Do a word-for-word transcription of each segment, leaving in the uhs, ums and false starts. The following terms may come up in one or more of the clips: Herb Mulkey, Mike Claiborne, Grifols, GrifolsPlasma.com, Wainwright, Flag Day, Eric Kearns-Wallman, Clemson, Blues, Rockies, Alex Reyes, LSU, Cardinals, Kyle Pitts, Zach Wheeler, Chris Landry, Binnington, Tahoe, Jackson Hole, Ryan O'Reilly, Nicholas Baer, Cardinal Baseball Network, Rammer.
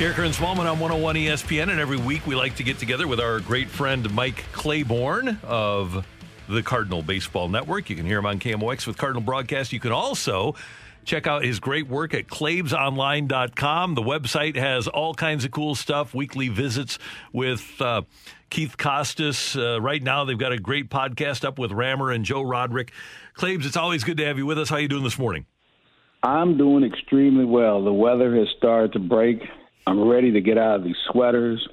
Eric Kearns-Wallman on one oh one E S P N, and every week we like to get together with our great friend Mike Claiborne of the Cardinal Baseball Network. You can hear him on K M O X with Cardinal Broadcast. You can also check out his great work at claibs online dot com. The website has all kinds of cool stuff, weekly visits with uh, Keith Costas. Uh, right now they've got a great podcast up with Rammer and Joe Roderick. Claibs, it's always good to have you with us. How are you doing this morning? I'm doing extremely well. The weather has started to break. I'm ready to get out of these sweaters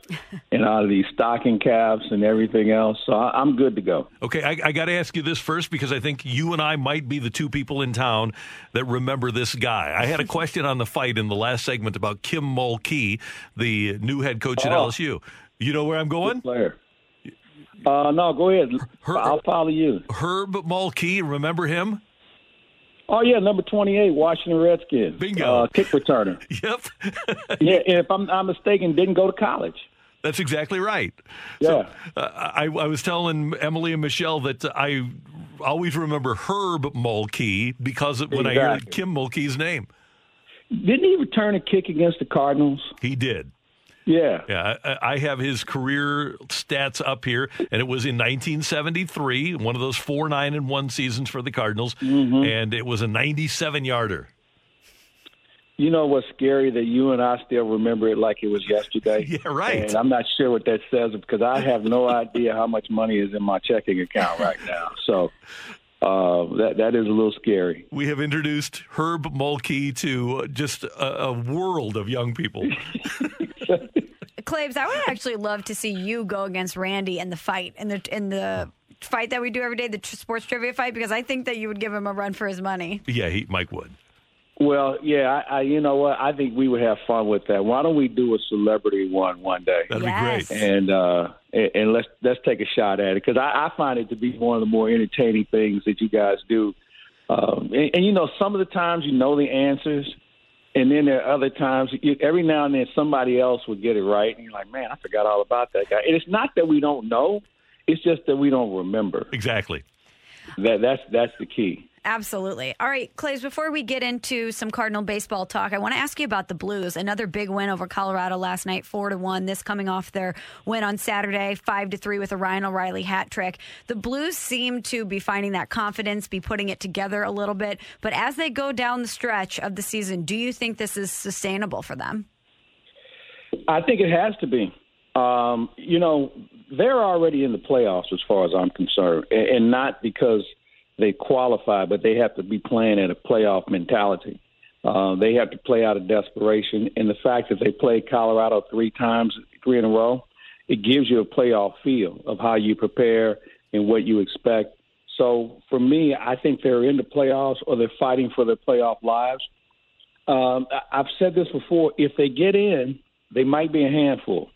and out of these stocking caps and everything else. So I'm good to go. Okay, I, I got to ask you this first, because I think you and I might be the two people in town that remember this guy. I had a question on the fight in the last segment about Kim Mulkey, the new head coach oh, at L S U. You know where I'm going? Good player. Uh, no, go ahead. Her- I'll follow you. Herb Mulkey, remember him? Oh, yeah, number twenty-eight, Washington Redskins. Bingo. Uh, kick returner. Yep. Yeah, and if I'm not mistaken, didn't go to college. That's exactly right. Yeah. So, uh, I, I was telling Emily and Michelle that I always remember Herb Mulkey because of, when exactly. I heard Kim Mulkey's name. Didn't he return a kick against the Cardinals? He did. Yeah. Yeah. I, I have his career stats up here, and it was in nineteen seventy-three, one of those four, nine, and one seasons for the Cardinals, mm-hmm. and it was a ninety-seven yarder. You know what's scary? That you and I still remember it like it was yesterday. Yeah, right. And I'm not sure what that says, because I have no idea how much money is in my checking account right now. So uh, that that is a little scary. We have introduced Herb Mulkey to just a, a world of young people. Claibs, I would actually love to see you go against Randy in the fight, in the in the fight that we do every day, the tr- sports trivia fight, because I think that you would give him a run for his money. Yeah, he, Mike would. Well, yeah, I, I, you know what? I think we would have fun with that. Why don't we do a celebrity one one day? That'd yes. be great. And uh, and, and let's let's take a shot at it, because I, I find it to be one of the more entertaining things that you guys do. Um, and, and you know, some of the times you know the answers. And then there are other times, you, every now and then, somebody else would get it right, and you're like, man, I forgot all about that guy. And it's not that we don't know. It's just that we don't remember. Exactly. That, that's that's the key. Absolutely. All right, Claibs, before we get into some Cardinal baseball talk, I want to ask you about the Blues. Another big win over Colorado last night, four to one. This coming off their win on Saturday, five to three with a Ryan O'Reilly hat trick. The Blues seem to be finding that confidence, be putting it together a little bit. But as they go down the stretch of the season, do you think this is sustainable for them? I think it has to be. Um, you know, they're already in the playoffs as far as I'm concerned, and, and not because – they qualify, but they have to be playing at a playoff mentality. Uh, they have to play out of desperation. And the fact that they played Colorado three times, three in a row, it gives you a playoff feel of how you prepare and what you expect. So for me, I think they're in the playoffs, or they're fighting for their playoff lives. Um, I've said this before. If they get in, they might be a handful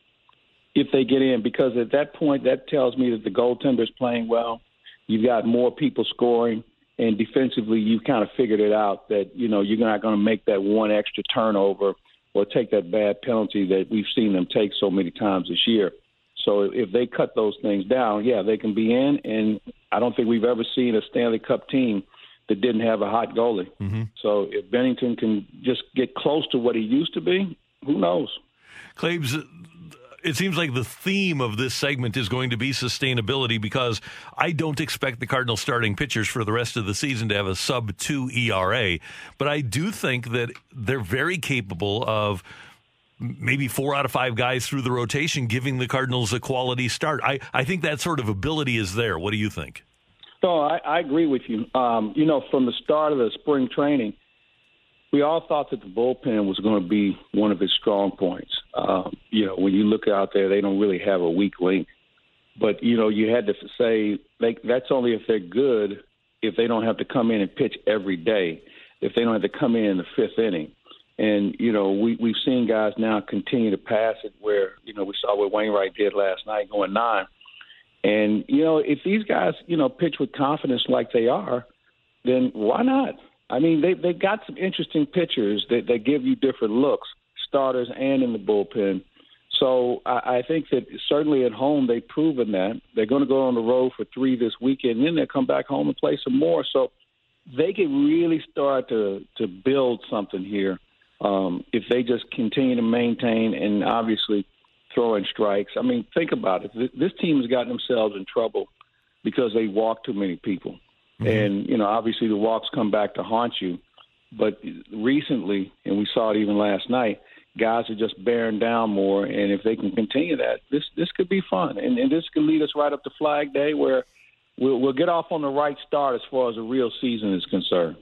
if they get in, because at that point, that tells me that the goaltender is playing well. You've got more people scoring, and defensively you've kind of figured it out that, you know, you're not going to make that one extra turnover or take that bad penalty that we've seen them take so many times this year. So if they cut those things down, yeah, they can be in, and I don't think we've ever seen a Stanley Cup team that didn't have a hot goalie. Mm-hmm. So if Binnington can just get close to what he used to be, who knows? Claibs, it seems like the theme of this segment is going to be sustainability, because I don't expect the Cardinals starting pitchers for the rest of the season to have a sub two E R A. But I do think that they're very capable of maybe four out of five guys through the rotation, giving the Cardinals a quality start. I, I think that sort of ability is there. What do you think? No, I, I agree with you. Um, you know, from the start of the spring training, we all thought that the bullpen was going to be one of its strong points. Um, you know, when you look out there, they don't really have a weak link. But, you know, you had to say like, that's only if they're good, if they don't have to come in and pitch every day, if they don't have to come in in the fifth inning. And, you know, we, we've seen guys now continue to pass it where, you know, we saw what Wainwright did last night going nine. And, you know, if these guys, you know, pitch with confidence like they are, then why not? I mean, they, they've got some interesting pitchers that, that give you different looks, starters and in the bullpen. So I, I think that certainly at home they've proven that. They're going to go on the road for three this weekend, and then they'll come back home and play some more. So they can really start to, to build something here. Um, if they just continue to maintain and obviously throw in strikes. I mean, think about it. This team has gotten themselves in trouble because they walk too many people. Mm-hmm. And, you know, obviously the walks come back to haunt you. But recently, and we saw it even last night, guys are just bearing down more. And if they can continue that, this this could be fun. And, and this could lead us right up to Flag Day where we'll, we'll get off on the right start as far as the real season is concerned.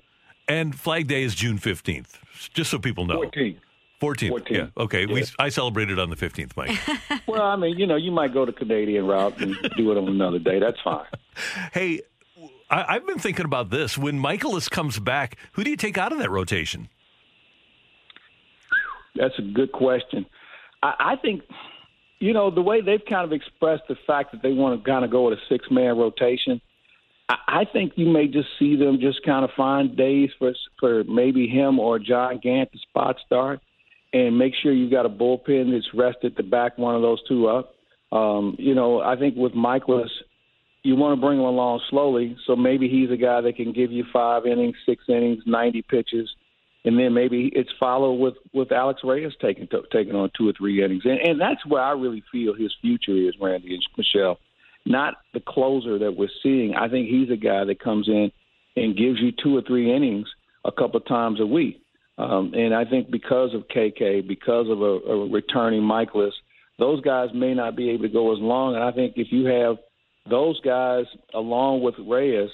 And Flag Day is June fifteenth, just so people know. fourteenth. fourteenth. fourteenth. Yeah. Okay. Yeah. We I celebrated on the fifteenth, Mike. Well, I mean, you know, you might go the Canadian route and do it on another day. That's fine. Hey, I, I've been thinking about this. When Michaelis comes back, who do you take out of that rotation? That's a good question. I, I think, you know, the way they've kind of expressed the fact that they want to kind of go with a six-man rotation, I think you may just see them just kind of find days for for maybe him or John Gant to spot start and make sure you've got a bullpen that's rested to back one of those two up. Um, you know, I think with Michaelis, you want to bring him along slowly, so maybe he's a guy that can give you five innings, six innings, ninety pitches, and then maybe it's followed with, with Alex Reyes taking, taking on two or three innings. And, and that's where I really feel his future is, Randy and Michelle. Not the closer that we're seeing. I think he's a guy that comes in and gives you two or three innings a couple of times a week. Um, and I think because of K K, because of a, a returning Michaelis, those guys may not be able to go as long. And I think if you have those guys along with Reyes,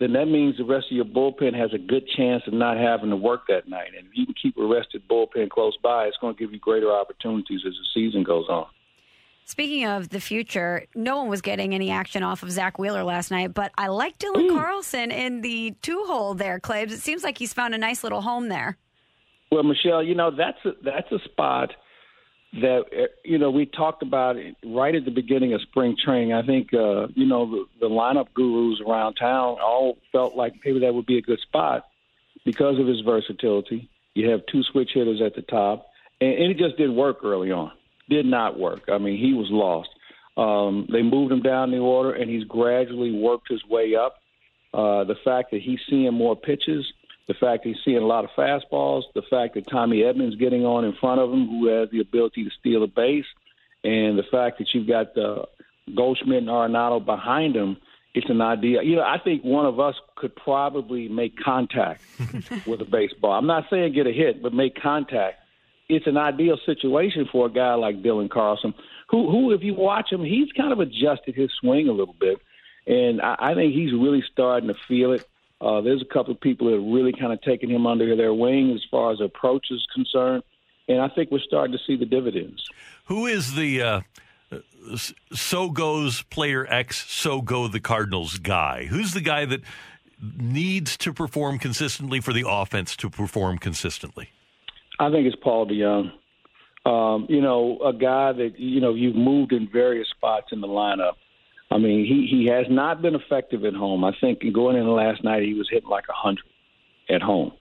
then that means the rest of your bullpen has a good chance of not having to work that night. And if you can keep a rested bullpen close by, it's going to give you greater opportunities as the season goes on. Speaking of the future, no one was getting any action off of Zach Wheeler last night, but I like Dylan Ooh. Carlson in the two-hole there, Claibs. It seems like he's found a nice little home there. Well, Michelle, you know, that's a, that's a spot that, you know, we talked about it right at the beginning of spring training. I think, uh, you know, the, the lineup gurus around town all felt like maybe that would be a good spot because of his versatility. You have two switch hitters at the top, and, and it just didn't work early on. Did not work. I mean, he was lost. Um, they moved him down the order, and he's gradually worked his way up. Uh, the fact that he's seeing more pitches, the fact that he's seeing a lot of fastballs, the fact that Tommy Edmonds getting on in front of him, who has the ability to steal a base, and the fact that you've got uh, Goldschmidt and Arenado behind him, it's an idea. You know, I think one of us could probably make contact with a baseball. I'm not saying get a hit, but make contact. It's an ideal situation for a guy like Dylan Carlson, who, who, if you watch him, he's kind of adjusted his swing a little bit. And I, I think he's really starting to feel it. Uh, there's a couple of people that have really kind of taken him under their wing as far as approach is concerned. And I think we're starting to see the dividends. Who is the uh, so goes player X, so go the Cardinals guy? Who's the guy that needs to perform consistently for the offense to perform consistently? I think it's Paul DeJong. Um, you know, a guy that, you know, you've moved in various spots in the lineup. I mean, he, he has not been effective at home. I think going in last night, he was hitting like one hundred at home.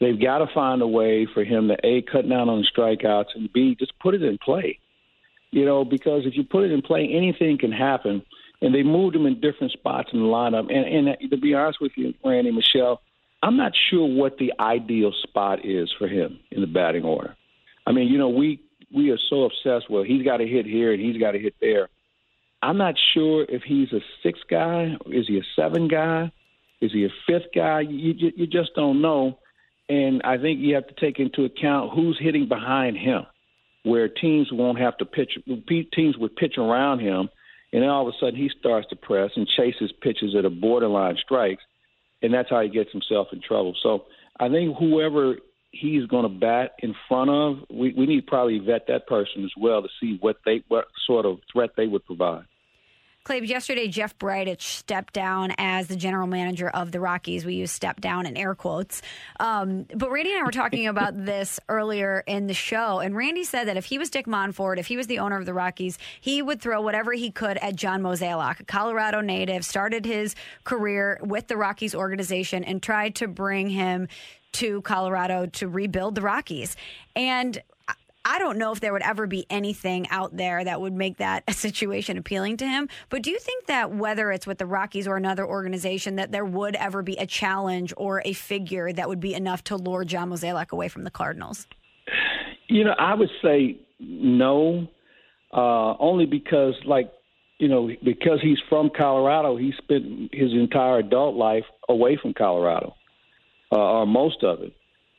They've got to find a way for him to, A, cut down on strikeouts, and, B, just put it in play. You know, because if you put it in play, anything can happen. And they moved him in different spots in the lineup. And, and to be honest with you, Randy, Michelle, I'm not sure what the ideal spot is for him in the batting order. I mean, you know, we, we are so obsessed with he's got to hit here and he's got to hit there. I'm not sure if he's a six guy. Is he a seven guy? Is he a fifth guy? You, you just don't know. And I think you have to take into account who's hitting behind him. where teams won't have to pitch, teams would pitch around him, and then all of a sudden he starts to press and chases pitches that are borderline strikes, and that's how he gets himself in trouble. So I think whoever he's going to bat in front of, we, we need to probably vet that person as well to see what they what sort of threat they would provide. Claib, yesterday Jeff Bridich stepped down as the general manager of the Rockies. We use step down in air quotes. Um, but Randy and I were talking about this earlier in the show, and Randy said that if he was Dick Monfort, if he was the owner of the Rockies, he would throw whatever he could at John Mozeliak, a Colorado native, started his career with the Rockies organization and tried to bring him to Colorado to rebuild the Rockies. And I don't know if there would ever be anything out there that would make that a situation appealing to him. But do you think that whether it's with the Rockies or another organization, that there would ever be a challenge or a figure that would be enough to lure John Mozeliak away from the Cardinals? You know, I would say no, uh, only because, like, you know, because he's from Colorado, he spent his entire adult life away from Colorado, uh, or most of it.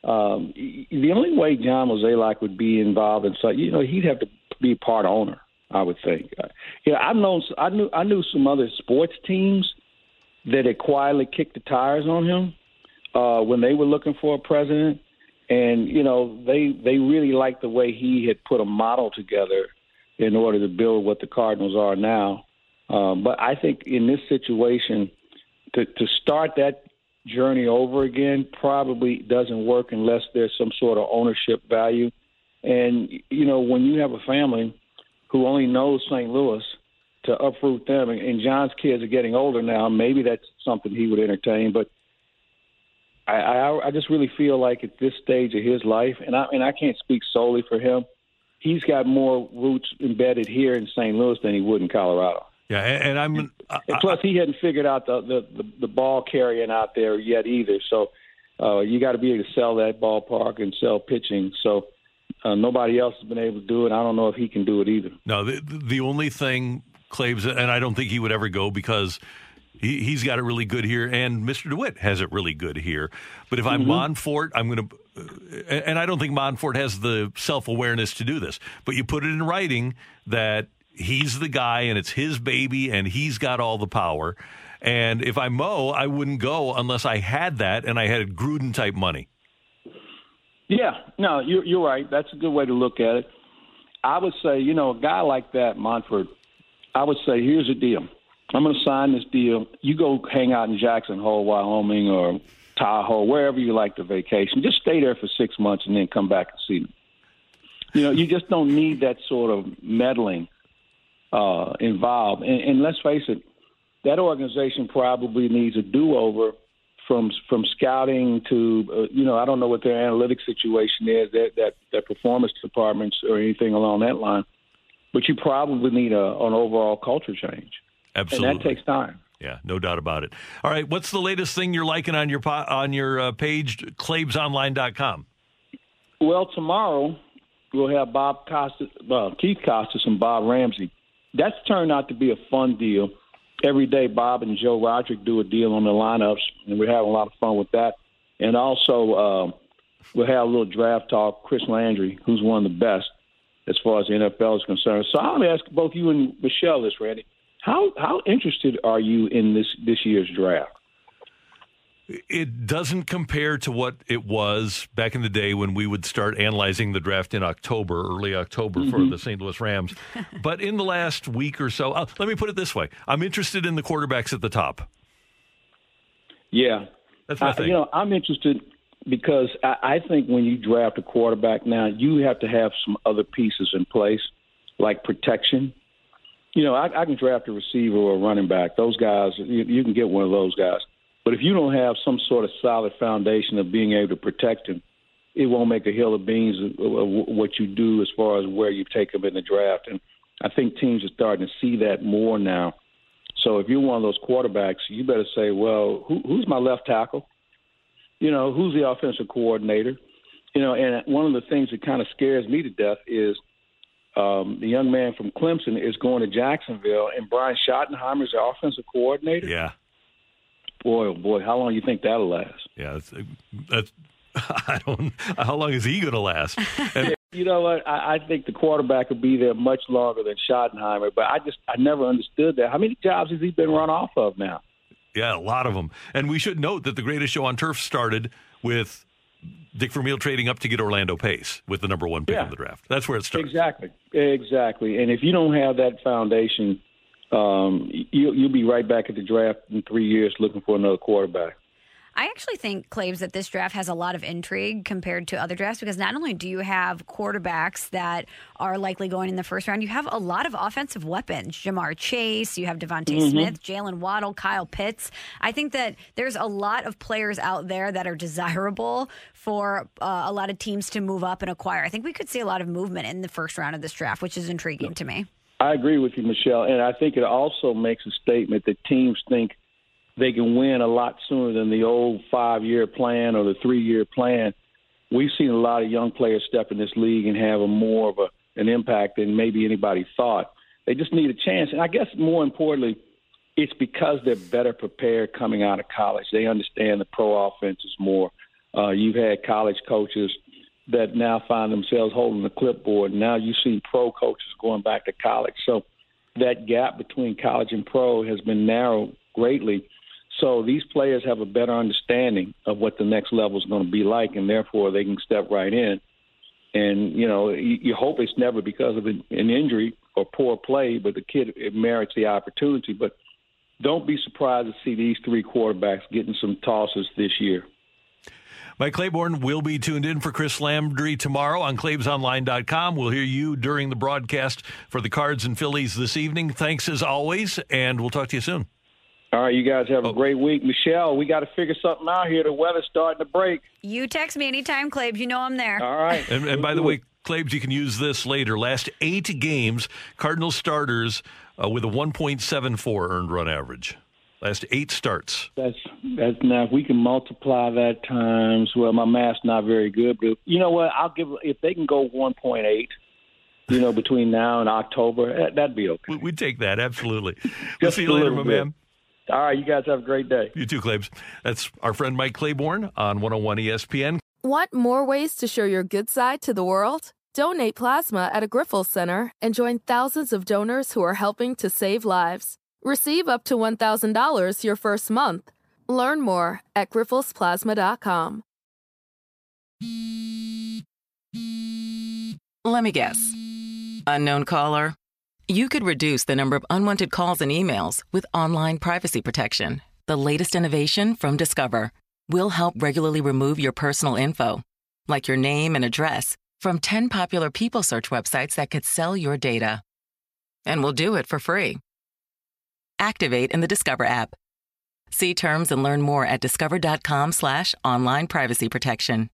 Um, the only way John Mozeliak would be involved in such, you know, he'd have to be part owner, I would think. Uh, yeah, I've known, I knew, I knew some other sports teams that had quietly kicked the tires on him uh, when they were looking for a president, and you know, they they really liked the way he had put a model together in order to build what the Cardinals are now. Um, but I think in this situation, to to start that journey over again probably doesn't work unless there's some sort of ownership value. And, you know, when you have a family who only knows Saint Louis, to uproot them, and John's kids are getting older now, maybe that's something he would entertain. But I, I, I just really feel like at this stage of his life, and I, and I can't speak solely for him, he's got more roots embedded here in Saint Louis than he would in Colorado. Yeah, and I'm. And plus, he hadn't figured out the, the, the, the ball carrying out there yet either. So uh, you got to be able to sell that ballpark and sell pitching. So uh, nobody else has been able to do it. I don't know if he can do it either. No, the the only thing, Claibs, and I don't think he would ever go because he, he's got it really good here, and Mister DeWitt has it really good here. But if I'm mm-hmm. Monfort, I'm going to, and I don't think Monfort has the self-awareness to do this. But you put it in writing that he's the guy, and it's his baby, and he's got all the power. And if I'm Mo, I wouldn't go unless I had that, and I had Gruden-type money. Yeah, no, you're, you're right. That's a good way to look at it. I would say, you know, a guy like that, Monfort, I would say, here's the deal. I'm going to sign this deal. You go hang out in Jackson Hole, Wyoming, or Tahoe, wherever you like to vacation. Just stay there for six months and then come back and see them. You know, you just don't need that sort of meddling Uh, involved. And, and let's face it, that organization probably needs a do-over from from scouting to, uh, you know, I don't know what their analytics situation is, that, that, that performance departments or anything along that line, but you probably need a, an overall culture change. Absolutely. And that takes time. Yeah, no doubt about it. All right, what's the latest thing you're liking on your, po- on your uh, page, claibs online dot com? Well, tomorrow we'll have Bob Costas, uh, Keith Costas and Bob Ramsey. That's turned out to be a fun deal. Every day, Bob and Joe Roderick do a deal on the lineups, and we're having a lot of fun with that. And also, um, we'll have a little draft talk. Chris Landry, who's one of the best as far as the N F L is concerned. So I'll ask both you and Michelle this, Randy. How how interested are you in this, this year's draft? It doesn't compare to what it was back in the day when we would start analyzing the draft in October, early October mm-hmm. for the Saint Louis Rams. But in the last week or so, uh, let me put it this way. I'm interested in the quarterbacks at the top. Yeah. That's my I, thing. You know, I'm interested because I, I think when you draft a quarterback now, you have to have some other pieces in place, like protection. You know, I, I can draft a receiver or a running back. Those guys, you, you can get one of those guys. But if you don't have some sort of solid foundation of being able to protect him, it won't make a hill of beans of what you do as far as where you take him in the draft. And I think teams are starting to see that more now. So if you're one of those quarterbacks, you better say, well, who, who's my left tackle? You know, who's the offensive coordinator? You know, and one of the things that kind of scares me to death is um, the young man from Clemson is going to Jacksonville, and Brian Schottenheimer is the offensive coordinator. Yeah. Boy, oh boy, how long do you think that'll last? Yeah, that's, that's, I don't. How long is he going to last? And You know what? I, I think the quarterback will be there much longer than Schottenheimer, but I just I never understood that. How many jobs has he been run off of now? Yeah, a lot of them. And we should note that The Greatest Show on Turf started with Dick Vermeil trading up to get Orlando Pace with the number one pick yeah. of the draft. That's where it starts. Exactly. Exactly. And if you don't have that foundation, um, you, you'll be right back at the draft in three years looking for another quarterback. I actually think, Claibs, that this draft has a lot of intrigue compared to other drafts because not only do you have quarterbacks that are likely going in the first round, you have a lot of offensive weapons. Jamar Chase, you have Devontae mm-hmm. Smith, Jalen Waddle, Kyle Pitts. I think that there's a lot of players out there that are desirable for uh, a lot of teams to move up and acquire. I think we could see a lot of movement in the first round of this draft, which is intriguing to me. I agree with you, Michelle, and I think it also makes a statement that teams think they can win a lot sooner than the old five-year plan or the three-year plan. We've seen a lot of young players step in this league and have a more of a, an impact than maybe anybody thought. They just need a chance. And I guess more importantly, it's because they're better prepared coming out of college. They understand the pro offenses more. Uh, you've had college coaches that now find themselves holding the clipboard. Now you see pro coaches going back to college. So that gap between college and pro has been narrowed greatly. So these players have a better understanding of what the next level is going to be like, and therefore they can step right in. And, you know, you, you hope it's never because of an, an injury or poor play, but the kid, it merits the opportunity. But don't be surprised to see these three quarterbacks getting some tosses this year. Mike Claiborne will be tuned in for Chris Landry tomorrow on claibs online dot com. We'll hear you during the broadcast for the Cards and Phillies this evening. Thanks as always, and we'll talk to you soon. All right, you guys have a great week. Michelle, we got to figure something out here. The weather's starting to break. You text me anytime, Claibs. You know I'm there. All right. And, and by the way, Claibs, you can use this later. Last eight games, Cardinal starters uh, with a one point seven four earned run average. Last eight starts. That's that's now, if we can multiply that times, well, my math's not very good, but you know what? I'll give, if they can go one point eight. You know, between now and October, that'd be okay. We'd take that, absolutely. We'll see you later, my man. All right, you guys have a great day. You too, Claibs. That's our friend Mike Claiborne on one oh one E S P N. Want more ways to show your good side to the world? Donate plasma at a Grifols Center and join thousands of donors who are helping to save lives. Receive up to one thousand dollars your first month. Learn more at grifols plasma dot com. Let me guess. Unknown caller? You could reduce the number of unwanted calls and emails with online privacy protection. The latest innovation from Discover will help regularly remove your personal info, like your name and address, from ten popular people search websites that could sell your data. And we'll do it for free. Activate in the Discover app. See terms and learn more at discover dot com slash online privacy protection.